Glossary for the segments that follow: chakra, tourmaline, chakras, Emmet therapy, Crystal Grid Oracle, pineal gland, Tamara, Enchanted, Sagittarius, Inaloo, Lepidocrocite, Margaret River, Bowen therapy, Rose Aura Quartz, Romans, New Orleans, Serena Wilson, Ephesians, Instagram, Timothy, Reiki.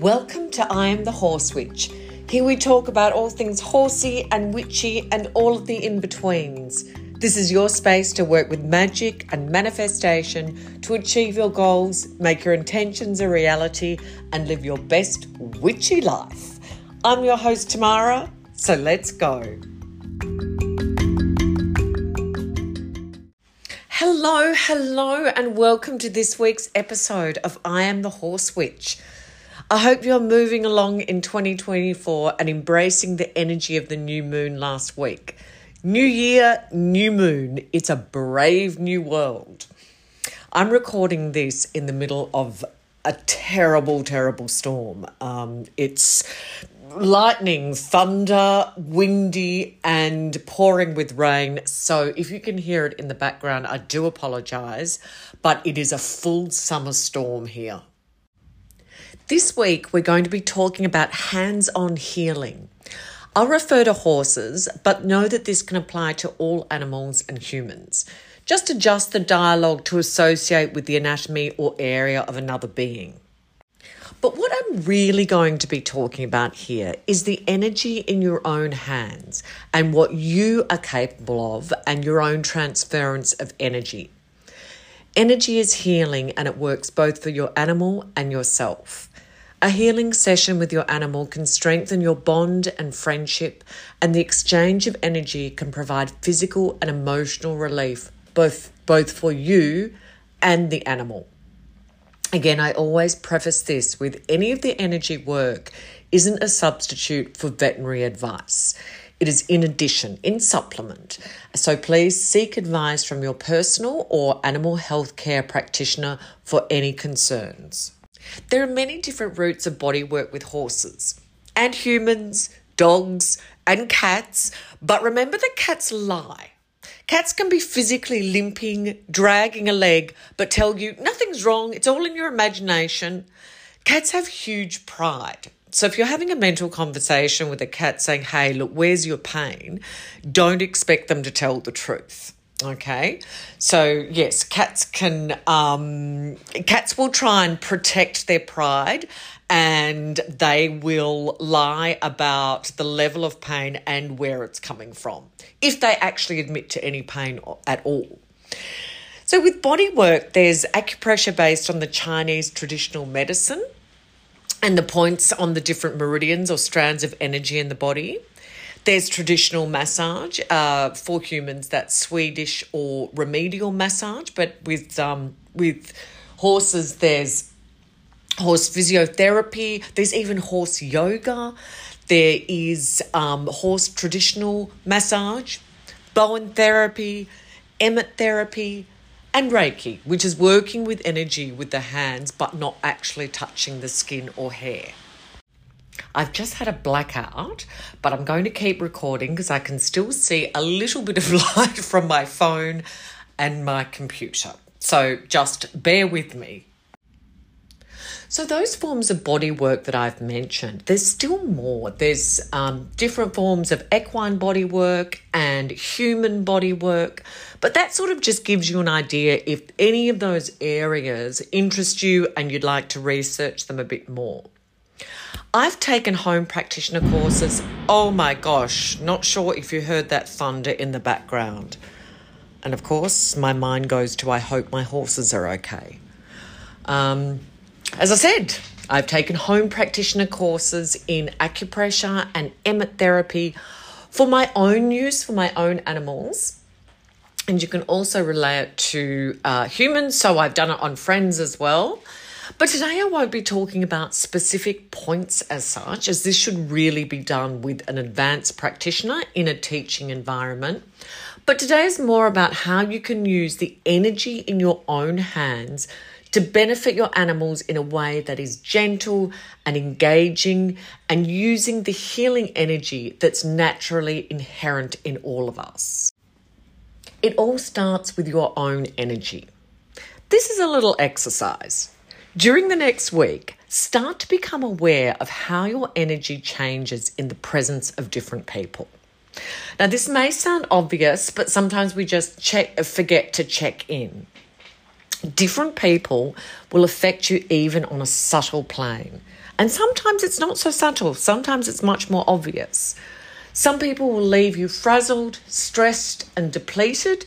Welcome to I Am the Horse Witch. Here we talk about all things horsey and witchy and all of the in-betweens. This is your space to work with magic and manifestation to achieve your goals, make your intentions a reality, and live your best witchy life. I'm your host, Tamara, so let's go. Hello, and welcome to this week's episode of I Am the Horse Witch. I hope you're moving along in 2024 and embracing the energy of the new moon last week. New year, new moon. It's a brave new world. I'm recording this in the middle of a terrible, terrible storm. It's lightning, thunder, windy, and pouring with rain. So if you can hear it in the background, I do apologise, but it is a full summer storm here. This week, we're going to be talking about hands-on healing. I'll refer to horses, but know that this can apply to all animals and humans. Just adjust the dialogue to associate with the anatomy or area of another being. But what I'm really going to be talking about here is the energy in your own hands and what you are capable of and your own transference of energy. Energy is healing and it works both for your animal and yourself. A healing session with your animal can strengthen your bond and friendship, and the exchange of energy can provide physical and emotional relief both for you and the animal. Again, I always preface this with any of the energy work isn't a substitute for veterinary advice. It is in addition, in supplement. So please seek advice from your personal or animal health care practitioner for any concerns. There are many different routes of body work with horses and humans, dogs and cats, but remember that cats lie. Cats can be physically limping, dragging a leg, but tell you nothing's wrong, it's all in your imagination. Cats have huge pride. So if you're having a mental conversation with a cat saying, hey, look, where's your pain? Don't expect them to tell the truth, okay? So yes, cats will try and protect their pride, and they will lie about the level of pain and where it's coming from, if they actually admit to any pain at all. So with body work, there's acupressure based on the Chinese traditional medicine and the points on the different meridians or strands of energy in the body. There's traditional massage for humans, that's Swedish or remedial massage, but with horses there's horse physiotherapy, there's even horse yoga, there is horse traditional massage, Bowen therapy, Emmet therapy, and Reiki, which is working with energy with the hands but not actually touching the skin or hair. I've just had a blackout, but I'm going to keep recording because I can still see a little bit of light from my phone and my computer. So just bear with me. So those forms of body work that I've mentioned, there's still more. There's different forms of equine body work and human body work, but that sort of just gives you an idea if any of those areas interest you and you'd like to research them a bit more. I've taken home practitioner courses. Oh my gosh, not sure if you heard that thunder in the background. And of course, my mind goes to I hope my horses are okay. As I said, I've taken home practitioner courses in acupressure and Emmet therapy for my own use, for my own animals. And you can also relay it to humans, so I've done it on friends as well. But today I won't be talking about specific points as such, as this should really be done with an advanced practitioner in a teaching environment. But today is more about how you can use the energy in your own hands to benefit your animals in a way that is gentle and engaging and using the healing energy that's naturally inherent in all of us. It all starts with your own energy. This is a little exercise. During the next week, start to become aware of how your energy changes in the presence of different people. Now, this may sound obvious, but sometimes we just forget to check in. Different people will affect you even on a subtle plane, And sometimes it's not so subtle. Sometimes it's much more obvious. Some people will leave you frazzled, stressed, and depleted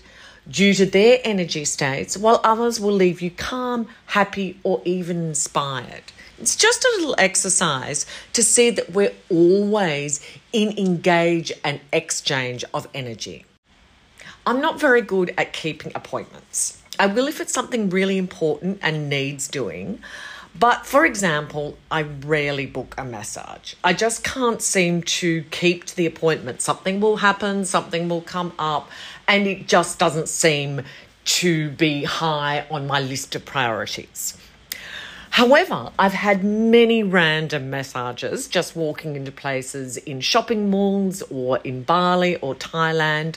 due to their energy states, while others will leave you calm, happy, or even inspired. It's just a little exercise to see that we're always in engage and exchange of energy. I'm not very good at keeping appointments. I will if it's something really important and needs doing. But for example, I rarely book a massage. I just can't seem to keep to the appointment. Something will happen, something will come up, and it just doesn't seem to be high on my list of priorities. However, I've had many random massages just walking into places in shopping malls or in Bali or Thailand.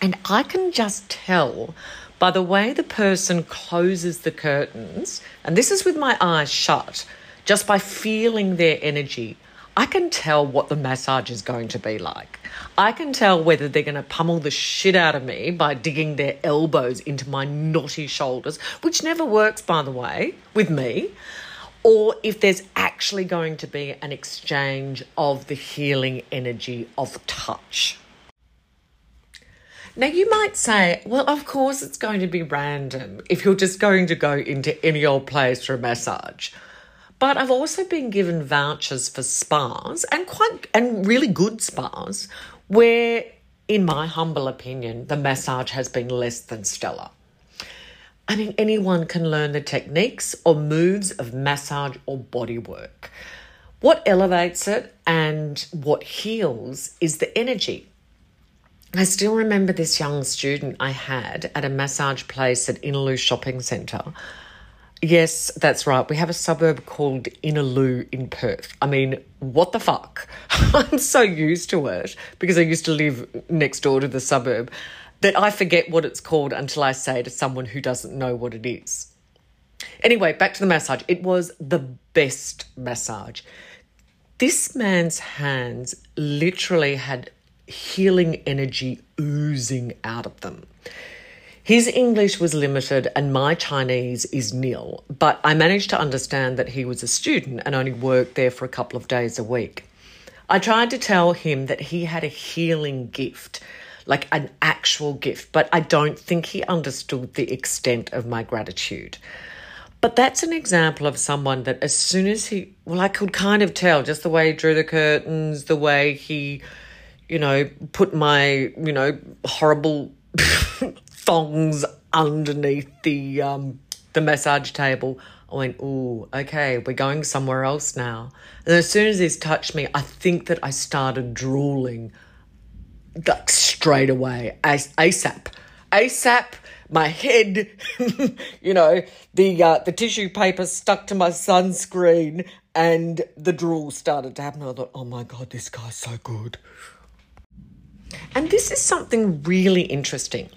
And I can just tell by the way the person closes the curtains, and this is with my eyes shut, just by feeling their energy, I can tell what the massage is going to be like. I can tell whether they're going to pummel the shit out of me by digging their elbows into my knotty shoulders, which never works, by the way, with me, or if there's actually going to be an exchange of the healing energy of touch. Now, you might say, well, of course it's going to be random if you're just going to go into any old place for a massage. But I've also been given vouchers for spas and really good spas where, in my humble opinion, the massage has been less than stellar. I mean, anyone can learn the techniques or moves of massage or bodywork. What elevates it and what heals is the energy. I still remember this young student I had at a massage place at Inaloo Shopping Centre. Yes, that's right. We have a suburb called Inaloo in Perth. I mean, what the fuck? I'm so used to it because I used to live next door to the suburb that I forget what it's called until I say to someone who doesn't know what it is. Anyway, back to the massage. It was the best massage. This man's hands literally had healing energy oozing out of them. His English was limited and my Chinese is nil, but I managed to understand that he was a student and only worked there for a couple of days a week. I tried to tell him that he had a healing gift, like an actual gift, but I don't think he understood the extent of my gratitude. But that's an example of someone that as soon as I could kind of tell just the way he drew the curtains, the way he put my, horrible thongs underneath the massage table. I went, oh, okay, we're going somewhere else now. And as soon as he's touched me, I think that I started drooling like straight away, ASAP. My head, the tissue paper stuck to my sunscreen, and the drool started to happen. I thought, oh my God, this guy's so good. And this is something really interesting.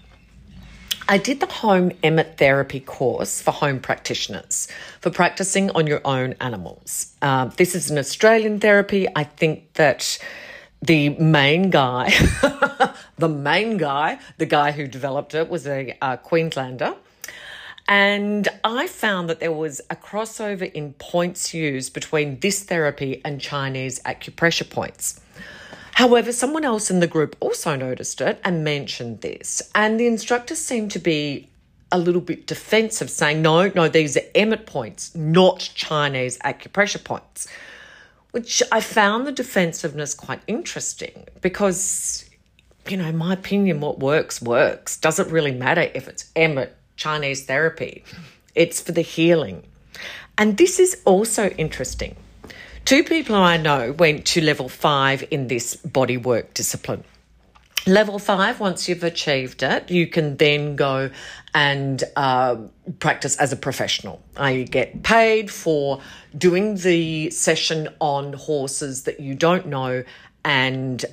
I did the home Emmet therapy course for home practitioners for practicing on your own animals. This is an Australian therapy. I think that the guy who developed it was a Queenslander. And I found that there was a crossover in points used between this therapy and Chinese acupressure points. However, someone else in the group also noticed it and mentioned this. And the instructor seemed to be a little bit defensive, saying, no, these are Emmet points, not Chinese acupressure points, which I found the defensiveness quite interesting because, in my opinion, what works, works. Doesn't really matter if it's Emmet, Chinese therapy. It's for the healing. And this is also interesting. Two people I know went to level 5 in this bodywork discipline. Level 5, once you've achieved it, you can then go and practice as a professional. I get paid for doing the session on horses that you don't know and,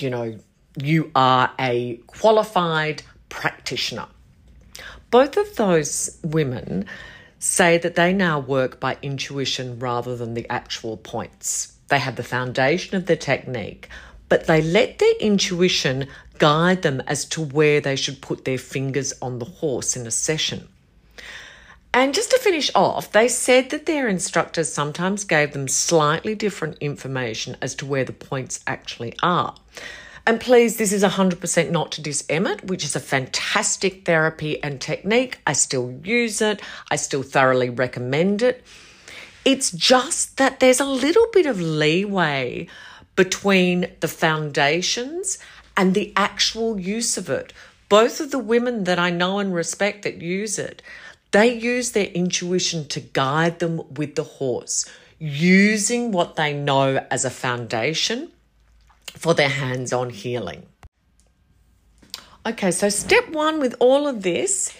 you are a qualified practitioner. Both of those women say that they now work by intuition rather than the actual points. They have the foundation of the technique, but they let their intuition guide them as to where they should put their fingers on the horse in a session. And just to finish off, they said that their instructors sometimes gave them slightly different information as to where the points actually are. And please, this is 100% not to diss Emmet, which is a fantastic therapy and technique. I still use it. I still thoroughly recommend it. It's just that there's a little bit of leeway between the foundations and the actual use of it. Both of the women that I know and respect that use it, they use their intuition to guide them with the horse, using what they know as a foundation for their hands-on healing. Okay, so step one with all of this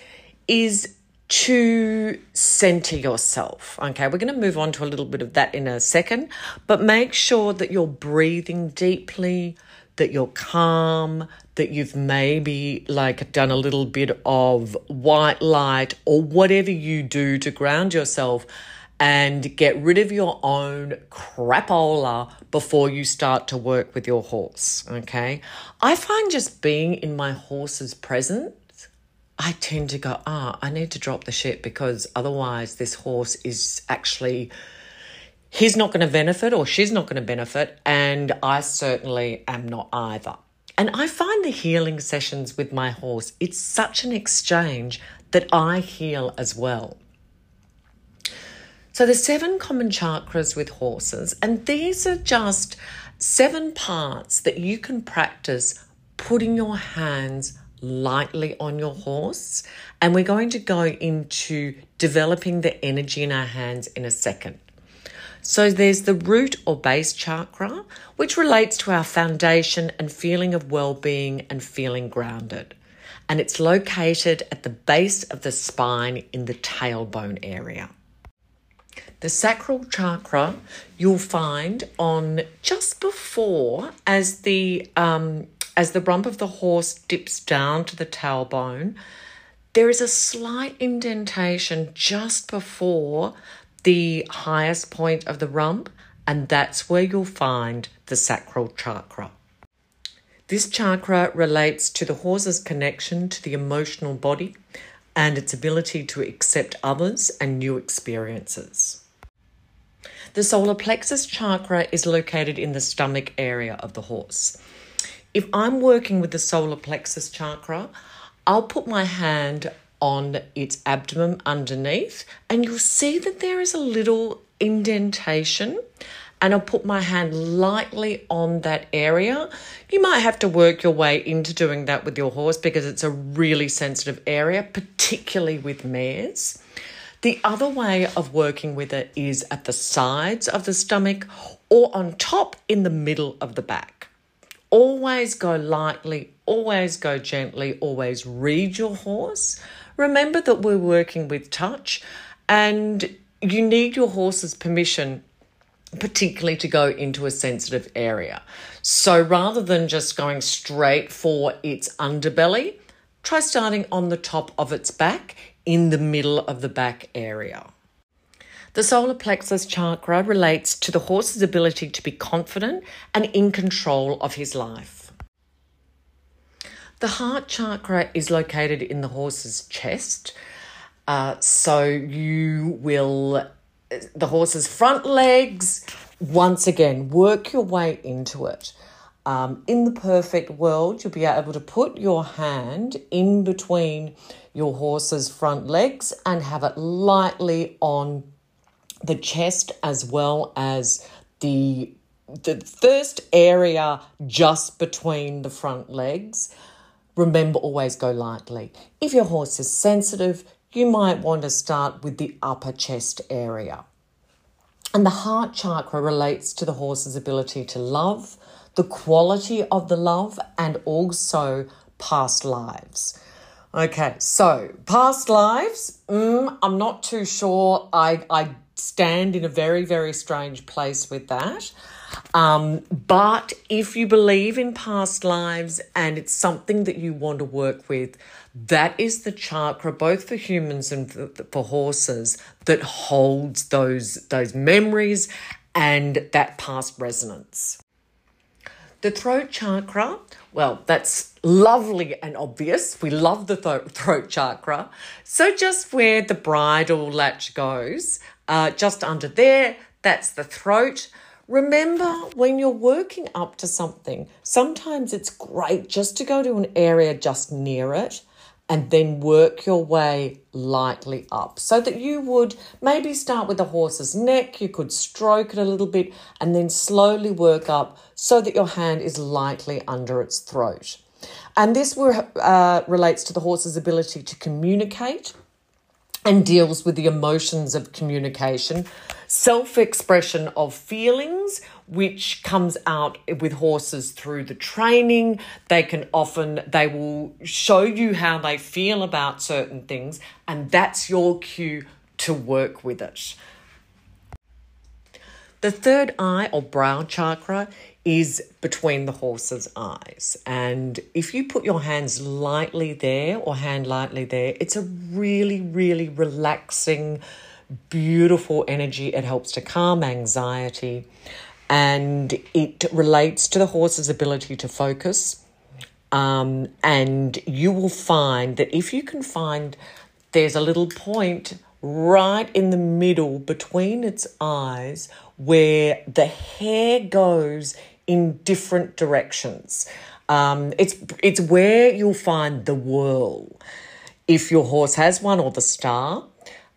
is to center yourself. Okay, we're going to move on to a little bit of that in a second, but make sure that you're breathing deeply, that you're calm, that you've maybe like done a little bit of white light or whatever you do to ground yourself and get rid of your own crapola before you start to work with your horse, okay? I find just being in my horse's presence, I tend to go, I need to drop the shit, because otherwise this horse is actually, he's not going to benefit or she's not going to benefit, and I certainly am not either. And I find the healing sessions with my horse, it's such an exchange that I heal as well. So the 7 common chakras with horses, and these are just 7 parts that you can practice putting your hands lightly on your horse. And we're going to go into developing the energy in our hands in a second. So there's the root or base chakra, which relates to our foundation and feeling of well-being and feeling grounded. And it's located at the base of the spine in the tailbone area. The sacral chakra you'll find on just before, as the rump of the horse dips down to the tailbone, there is a slight indentation just before the highest point of the rump, and that's where you'll find the sacral chakra. This chakra relates to the horse's connection to the emotional body and its ability to accept others and new experiences. The solar plexus chakra is located in the stomach area of the horse. If I'm working with the solar plexus chakra, I'll put my hand on its abdomen underneath, and you'll see that there is a little indentation, and I'll put my hand lightly on that area. You might have to work your way into doing that with your horse because it's a really sensitive area, particularly with mares. The other way of working with it is at the sides of the stomach or on top in the middle of the back. Always go lightly, always go gently, always read your horse. Remember that we're working with touch and you need your horse's permission, particularly to go into a sensitive area. So rather than just going straight for its underbelly, try starting on the top of its back in the middle of the back area. The solar plexus chakra relates to the horse's ability to be confident and in control of his life. The heart chakra is located in the horse's chest. The horse's front legs, once again, work your way into it. In the perfect world, you'll be able to put your hand in between your horse's front legs and have it lightly on the chest, as well as the first area just between the front legs. Remember, always go lightly. If your horse is sensitive, you might want to start with the upper chest area. And the heart chakra relates to the horse's ability to love, the quality of the love, and also past lives. Okay, so past lives, I'm not too sure. I stand in a very, very strange place with that. But if you believe in past lives and it's something that you want to work with, that is the chakra, both for humans and for horses, that holds those memories and that past resonance. The throat chakra, well, that's lovely and obvious. We love the throat chakra. So just where the bridle latch goes, just under there, that's the throat. Remember, when you're working up to something, sometimes it's great just to go to an area just near it and then work your way lightly up so that you would maybe start with the horse's neck, you could stroke it a little bit and then slowly work up so that your hand is lightly under its throat. And this relates to the horse's ability to communicate and deals with the emotions of communication, self-expression of feelings, which comes out with horses through the training. They will show you how they feel about certain things, and that's your cue to work with it. The third eye or brow chakra is between the horse's eyes. And if you put your hands lightly there or hand lightly there, it's a really, really relaxing, beautiful energy. It helps to calm anxiety and it relates to the horse's ability to focus. And you will find that if you can find there's a little point right in the middle between its eyes where the hair goes in different directions. It's where you'll find the whirl, if your horse has one, or the star.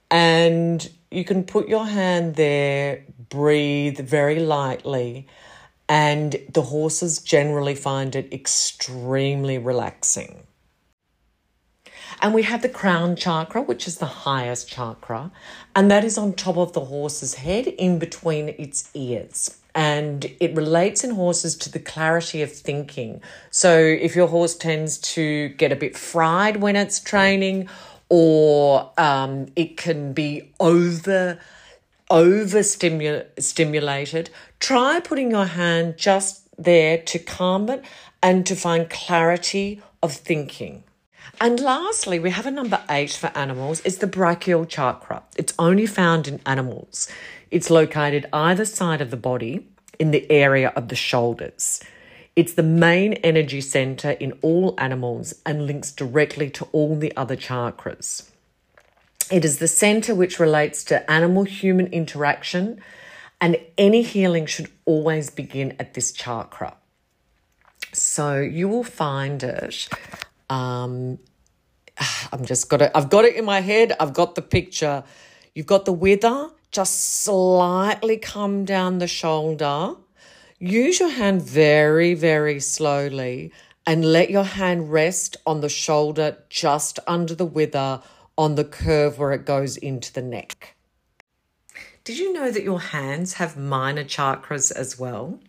And you can put your hand there, breathe very lightly, and the horses generally find it extremely relaxing. And we have the crown chakra, which is the highest chakra, and that is on top of the horse's head in between its ears. And it relates in horses to the clarity of thinking. So if your horse tends to get a bit fried when it's training, or it can be overstimulated, try putting your hand just there to calm it and to find clarity of thinking. And lastly, we have a number 8 for animals. It's the brachial chakra. It's only found in animals. It's located either side of the body in the area of the shoulders. It's the main energy center in all animals and links directly to all the other chakras. It is the center which relates to animal-human interaction, and any healing should always begin at this chakra. So you will find it... I've got it in my head. I've got the picture. You've got the wither just slightly come down the shoulder. Use your hand very, very slowly and let your hand rest on the shoulder just under the wither on the curve where it goes into the neck. Did you know that your hands have minor chakras as well?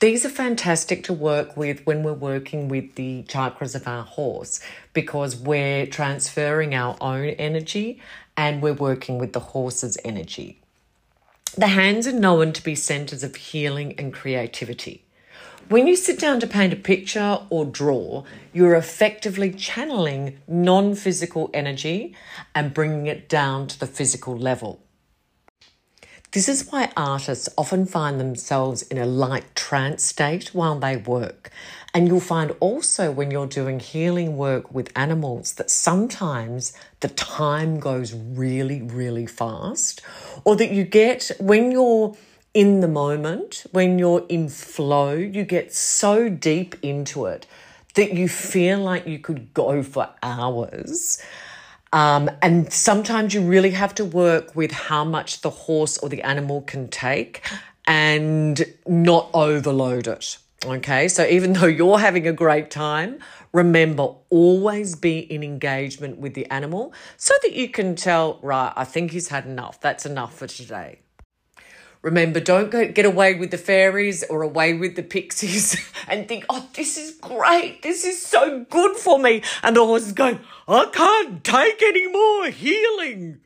These are fantastic to work with when we're working with the chakras of our horse, because we're transferring our own energy and we're working with the horse's energy. The hands are known to be centers of healing and creativity. When you sit down to paint a picture or draw, you're effectively channeling non-physical energy and bringing it down to the physical level. This is why artists often find themselves in a light trance state while they work. And you'll find also when you're doing healing work with animals that sometimes the time goes really, really fast, or that you get, when you're in the moment, when you're in flow, you get so deep into it that you feel like you could go for hours. And sometimes you really have to work with how much the horse or the animal can take and not overload it, okay? So even though you're having a great time, remember, always be in engagement with the animal so that you can tell, right, I think he's had enough. That's enough for today. Remember, don't get away with the fairies or away with the pixies and think, oh, this is great. This is so good for me. And the horse is going, I can't take any more healing.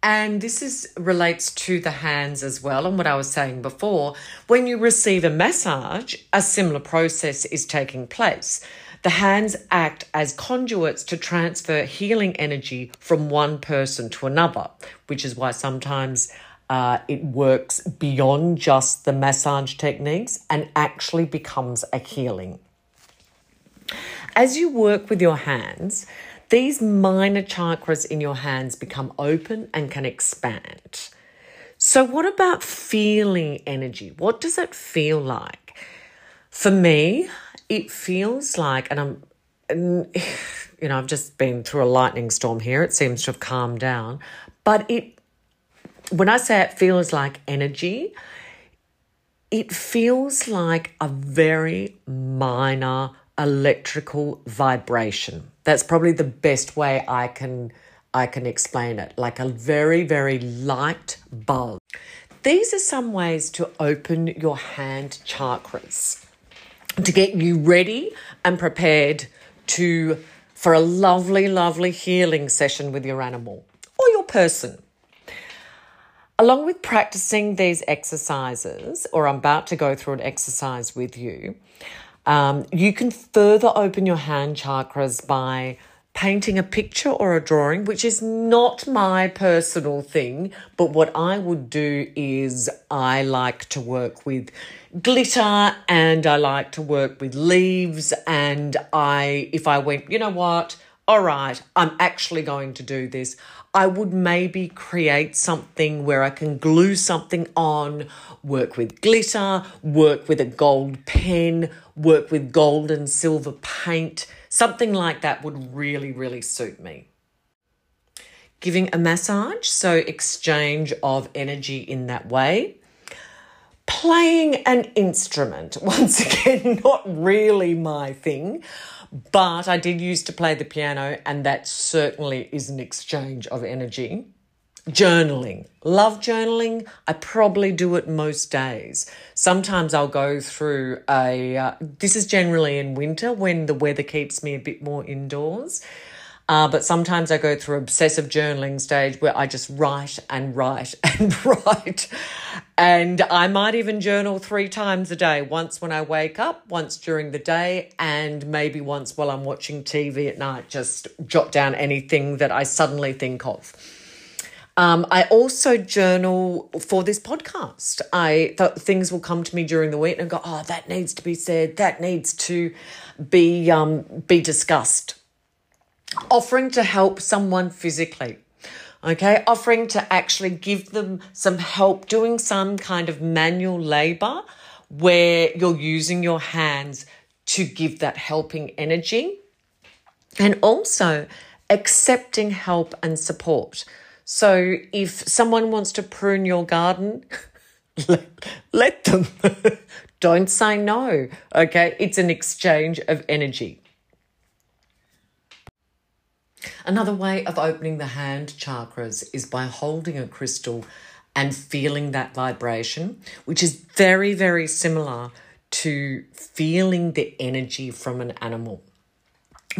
And this relates to the hands as well. And what I was saying before, when you receive a massage, a similar process is taking place. The hands act as conduits to transfer healing energy from one person to another, which is why sometimes It works beyond just the massage techniques and actually becomes a healing. As you work with your hands, these minor chakras in your hands become open and can expand. So what about feeling energy? What does it feel like? For me, it feels like, I've just been through a lightning storm here. It seems to have calmed down. But when I say it feels like energy, it feels like a very minor electrical vibration. That's probably the best way I can explain it, like a very, very light bulb. These are some ways to open your hand chakras to get you ready and prepared for a lovely, lovely healing session with your animal or your person. Along with practicing these exercises, or I'm about to go through an exercise with you, you can further open your hand chakras by painting a picture or a drawing, which is not my personal thing, but what I would do is I like to work with glitter and I like to work with leaves, and if I went, you know what, all right, I'm actually going to do this, I would maybe create something where I can glue something on, work with glitter, work with a gold pen, work with gold and silver paint. Something like that would really, really suit me. Giving a massage, so exchange of energy in that way. Playing an instrument, once again, not really my thing, but I did used to play the piano, and that certainly is an exchange of energy. Journaling. Love journaling. I probably do it most days. Sometimes I'll go through this is generally in winter when the weather keeps me a bit more indoors, but sometimes I go through obsessive journaling stage where I just write and write and write. And I might even journal 3 times a day, once when I wake up, once during the day, and maybe once while I'm watching TV at night, just jot down anything that I suddenly think of. I also journal for this podcast. Things will come to me during the week and go, oh, that needs to be said, that needs to be discussed. Offering to help someone physically, okay? Offering to actually give them some help, doing some kind of manual labor where you're using your hands to give that helping energy. And also accepting help and support. So if someone wants to prune your garden, let them. Don't say no, okay? It's an exchange of energy. Another way of opening the hand chakras is by holding a crystal and feeling that vibration, which is very, very similar to feeling the energy from an animal.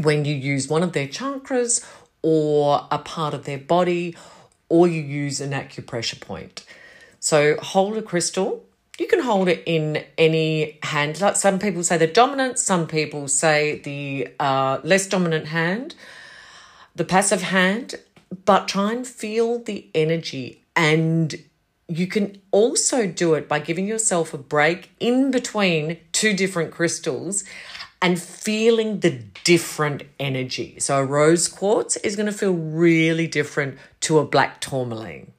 When you use one of their chakras or a part of their body, or you use an acupressure point. So hold a crystal. You can hold it in any hand. Like some people say the dominant, some people say the less dominant hand, the passive hand, but try and feel the energy. And you can also do it by giving yourself a break in between 2 different crystals and feeling the different energy. So a rose quartz is going to feel really different to a black tourmaline.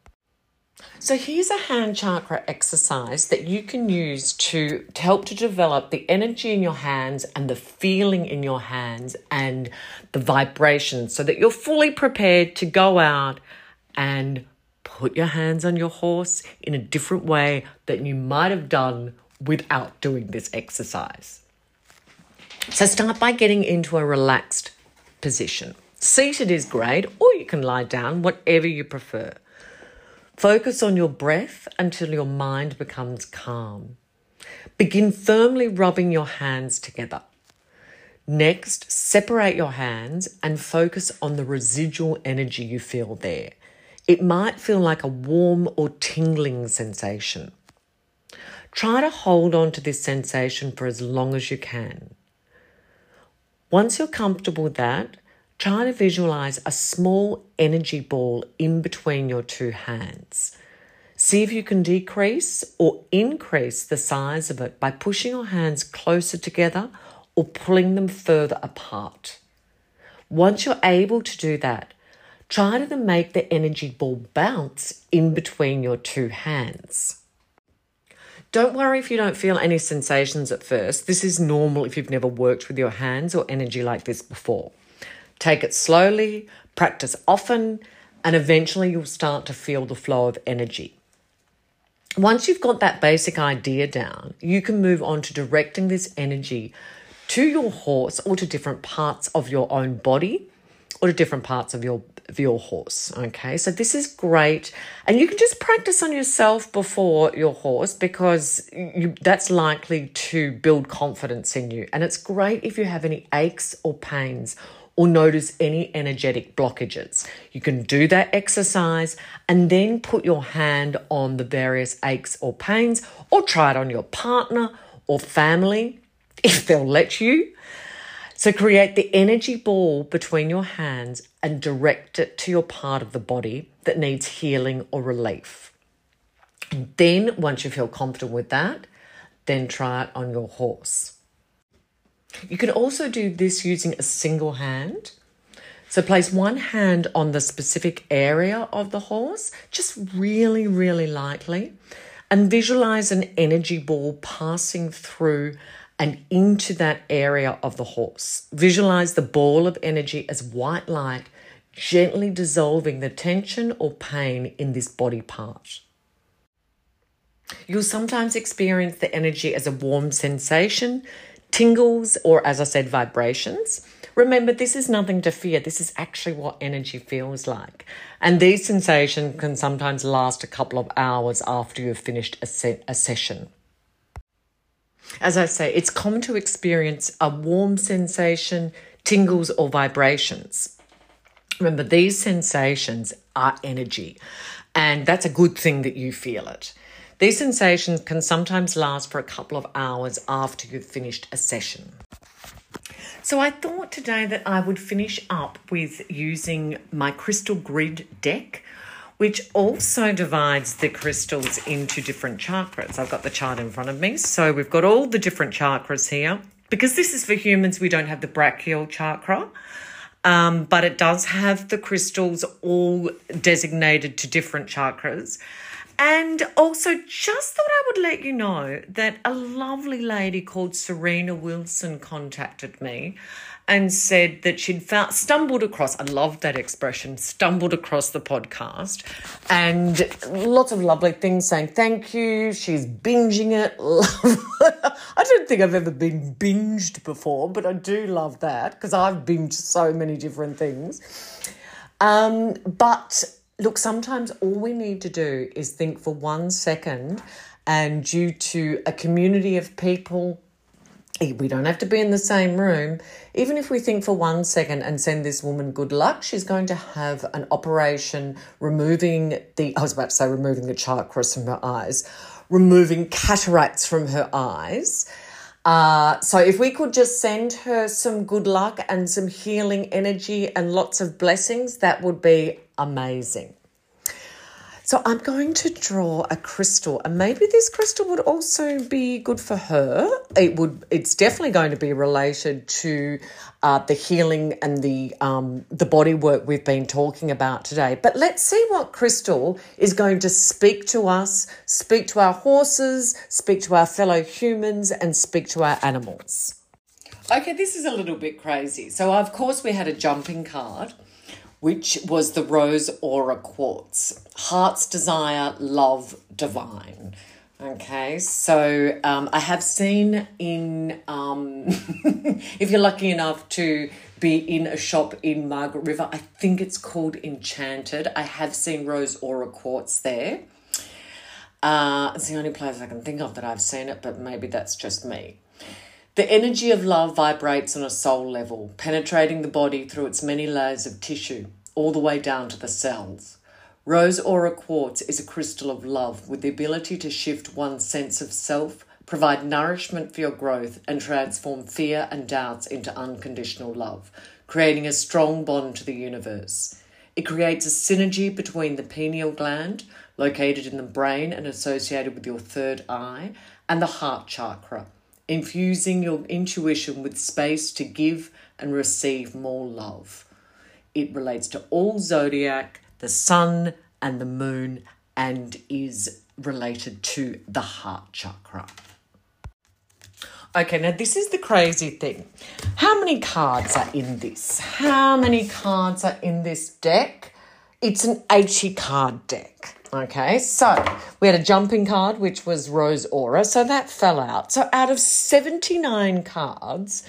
So here's a hand chakra exercise that you can use to help to develop the energy in your hands and the feeling in your hands and the vibrations, so that you're fully prepared to go out and put your hands on your horse in a different way that you might have done without doing this exercise. So start by getting into a relaxed position. Seated is great, or you can lie down, whatever you prefer. Focus on your breath until your mind becomes calm. Begin firmly rubbing your hands together. Next, separate your hands and focus on the residual energy you feel there. It might feel like a warm or tingling sensation. Try to hold on to this sensation for as long as you can. Once you're comfortable with that, try to visualize a small energy ball in between your 2 hands. See if you can decrease or increase the size of it by pushing your hands closer together or pulling them further apart. Once you're able to do that, try to make the energy ball bounce in between your two hands. Don't worry if you don't feel any sensations at first. This is normal if you've never worked with your hands or energy like this before. Take it slowly, practice often, and eventually you'll start to feel the flow of energy. Once you've got that basic idea down, you can move on to directing this energy to your horse or to different parts of your own body or to different parts of your horse, okay? So this is great. And you can just practice on yourself before your horse because that's likely to build confidence in you. And it's great if you have any aches or pains or notice any energetic blockages. You can do that exercise and then put your hand on the various aches or pains or try it on your partner or family if they'll let you. So create the energy ball between your hands and direct it to your part of the body that needs healing or relief. And then once you feel confident with that, then try it on your horse. You can also do this using a single hand. So place one hand on the specific area of the horse, just really, really lightly, and visualize an energy ball passing through and into that area of the horse. Visualize the ball of energy as white light, gently dissolving the tension or pain in this body part. You'll sometimes experience the energy as a warm sensation, tingles, or as I said, vibrations. Remember, this is nothing to fear. This is actually what energy feels like. And these sensations can sometimes last a couple of hours after you've finished a session. As I say, it's common to experience a warm sensation, tingles, or vibrations. Remember, these sensations are energy, and that's a good thing that you feel it. These sensations can sometimes last for a couple of hours after you've finished a session. So I thought today that I would finish up with using my crystal grid deck, which also divides the crystals into different chakras. I've got the chart in front of me. So we've got all the different chakras here. Because this is for humans, we don't have the brachial chakra, but it does have the crystals all designated to different chakras. And also just thought I would let you know that a lovely lady called Serena Wilson contacted me and said that she'd stumbled across, I love that expression, stumbled across the podcast, and lots of lovely things saying thank you, she's binging it. I don't think I've ever been binged before, but I do love that because I've binged so many different things. But look, sometimes all we need to do is think for 1 second, and due to a community of people, we don't have to be in the same room. Even if we think for 1 second and send this woman good luck, she's going to have an operation removing the chakras from her eyes, removing cataracts from her eyes. So if we could just send her some good luck and some healing energy and lots of blessings, that would be amazing. So I'm going to draw a crystal, and maybe this crystal would also be good for her. It's definitely going to be related to the healing and the body work we've been talking about today. But let's see what crystal is going to speak to us, speak to our horses, speak to our fellow humans, and speak to our animals. Okay, this is a little bit crazy. So of course we had a jumping card, which was the Rose Aura Quartz, Heart's Desire, Love, Divine. Okay, so I have seen in, if you're lucky enough to be in a shop in Margaret River, I think it's called Enchanted. I have seen Rose Aura Quartz there. It's the only place I can think of that I've seen it, but maybe that's just me. The energy of love vibrates on a soul level, penetrating the body through its many layers of tissue, all the way down to the cells. Rose Aura Quartz is a crystal of love with the ability to shift one's sense of self, provide nourishment for your growth, and transform fear and doubts into unconditional love, creating a strong bond to the universe. It creates a synergy between the pineal gland, located in the brain and associated with your third eye, and the heart chakra, infusing your intuition with space to give and receive more love. It relates to all zodiac, the sun and the moon, and is related to the heart chakra. Okay, now this is the crazy thing. How many cards are in this? How many cards are in this deck? It's an 80-card deck. Okay, so we had a jumping card, which was Rose Aura, so that fell out. So out of 79 cards,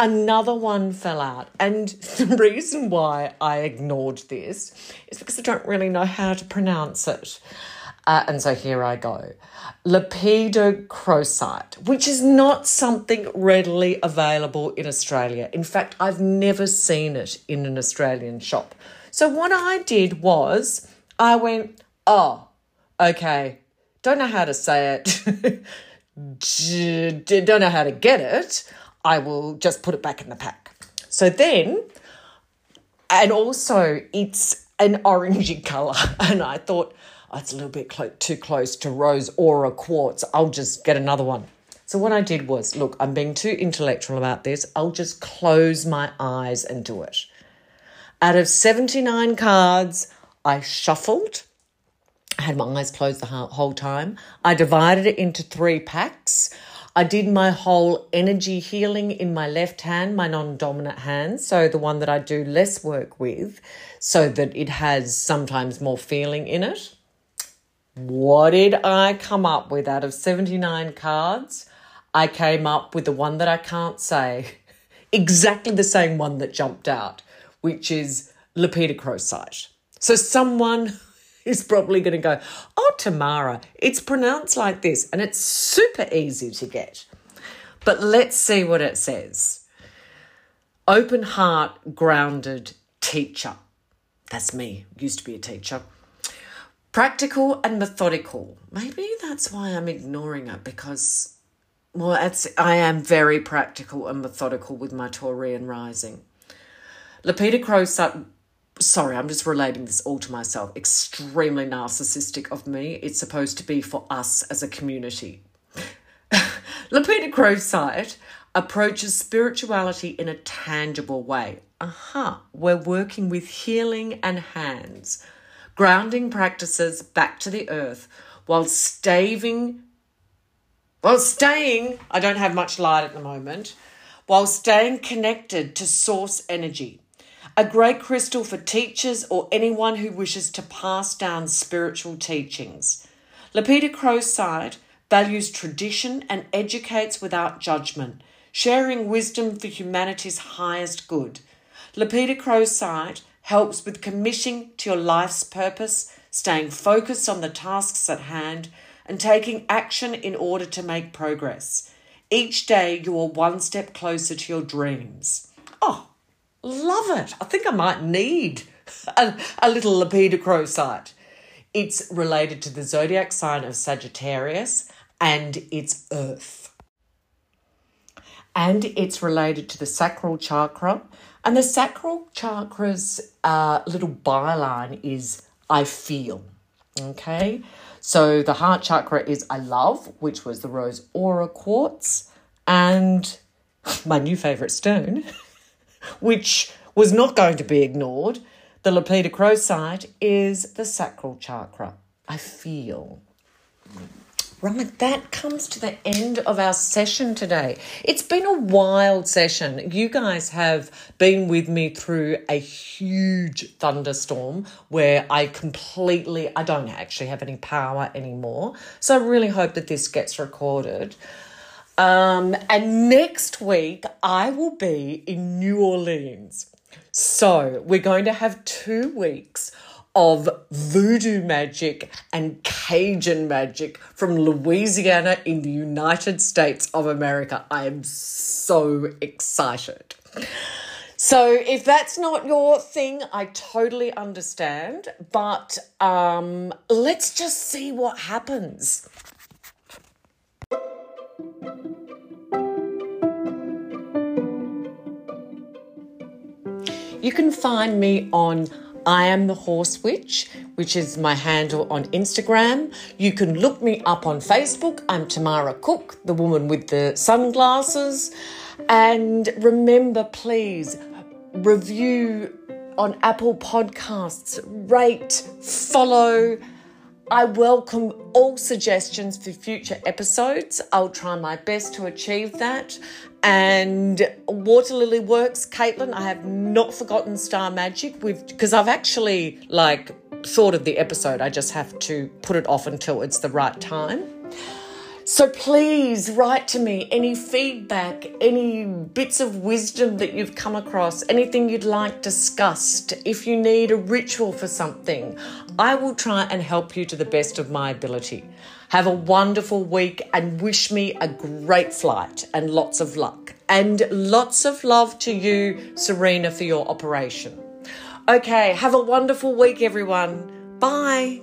another one fell out. And the reason why I ignored this is because I don't really know how to pronounce it. And so here I go. Lepidocrocite, which is not something readily available in Australia. In fact, I've never seen it in an Australian shop. So what I did was I went, oh, okay, don't know how to say it, don't know how to get it, I will just put it back in the pack. So then, and also it's an orangey colour, and I thought, oh, it's a little bit too close to Rose Aura Quartz, I'll just get another one. So what I did was, look, I'm being too intellectual about this, I'll just close my eyes and do it. Out of 79 cards, I shuffled. I had my eyes closed the whole time. I divided it into 3 packs. I did my whole energy healing in my left hand, my non-dominant hand, so the one that I do less work with, so that it has sometimes more feeling in it. What did I come up with out of 79 cards? I came up with the one that I can't say, exactly the same one that jumped out, which is Lepidocrocite. So someone is probably going to go, oh, Tamara, it's pronounced like this and it's super easy to get. But let's see what it says. Open heart, grounded teacher. That's me, used to be a teacher. Practical and methodical. Maybe that's why I'm ignoring it because, well, I am very practical and methodical with my Taurian rising. Lepidocrocite. Sorry, I'm just relating this all to myself. Extremely narcissistic of me. It's supposed to be for us as a community. Lepidocrocite approaches spirituality in a tangible way. We're working with healing and hands, grounding practices back to the earth while staying connected to source energy. A great crystal for teachers or anyone who wishes to pass down spiritual teachings. Lepidocrocite values tradition and educates without judgment, sharing wisdom for humanity's highest good. Lepidocrocite helps with committing to your life's purpose, staying focused on the tasks at hand, and taking action in order to make progress. Each day you are one step closer to your dreams. Oh, love it. I think I might need a little Lepidocrocite. It's related to the zodiac sign of Sagittarius and it's earth. And it's related to the sacral chakra. And the sacral chakra's little byline is I feel. Okay. So the heart chakra is I love, which was the Rose Aura Quartz, and my new favourite stone, which was not going to be ignored, the Lepidocrocite is the sacral chakra. I feel. Right, that comes to the end of our session today. It's been a wild session. You guys have been with me through a huge thunderstorm where I don't actually have any power anymore. So I really hope that this gets recorded. And next week, I will be in New Orleans. So we're going to have 2 weeks of voodoo magic and Cajun magic from Louisiana in the United States of America. I am so excited. So if that's not your thing, I totally understand. But let's just see what happens. You can find me on I am the Horse Witch, which is my handle on Instagram. You can look me up on Facebook. I'm Tamara Cook, the woman with the sunglasses. And remember, please, review on Apple Podcasts, rate, follow. I welcome all suggestions for future episodes. I'll try my best to achieve that. And Water Lily Works, Caitlin, I have not forgotten Star Magic. Because I've actually, thought of the episode. I just have to put it off until it's the right time. So please write to me any feedback, any bits of wisdom that you've come across, anything you'd like discussed. If you need a ritual for something, I will try and help you to the best of my ability. Have a wonderful week and wish me a great flight and lots of luck. And lots of love to you, Serena, for your operation. Okay, have a wonderful week, everyone. Bye.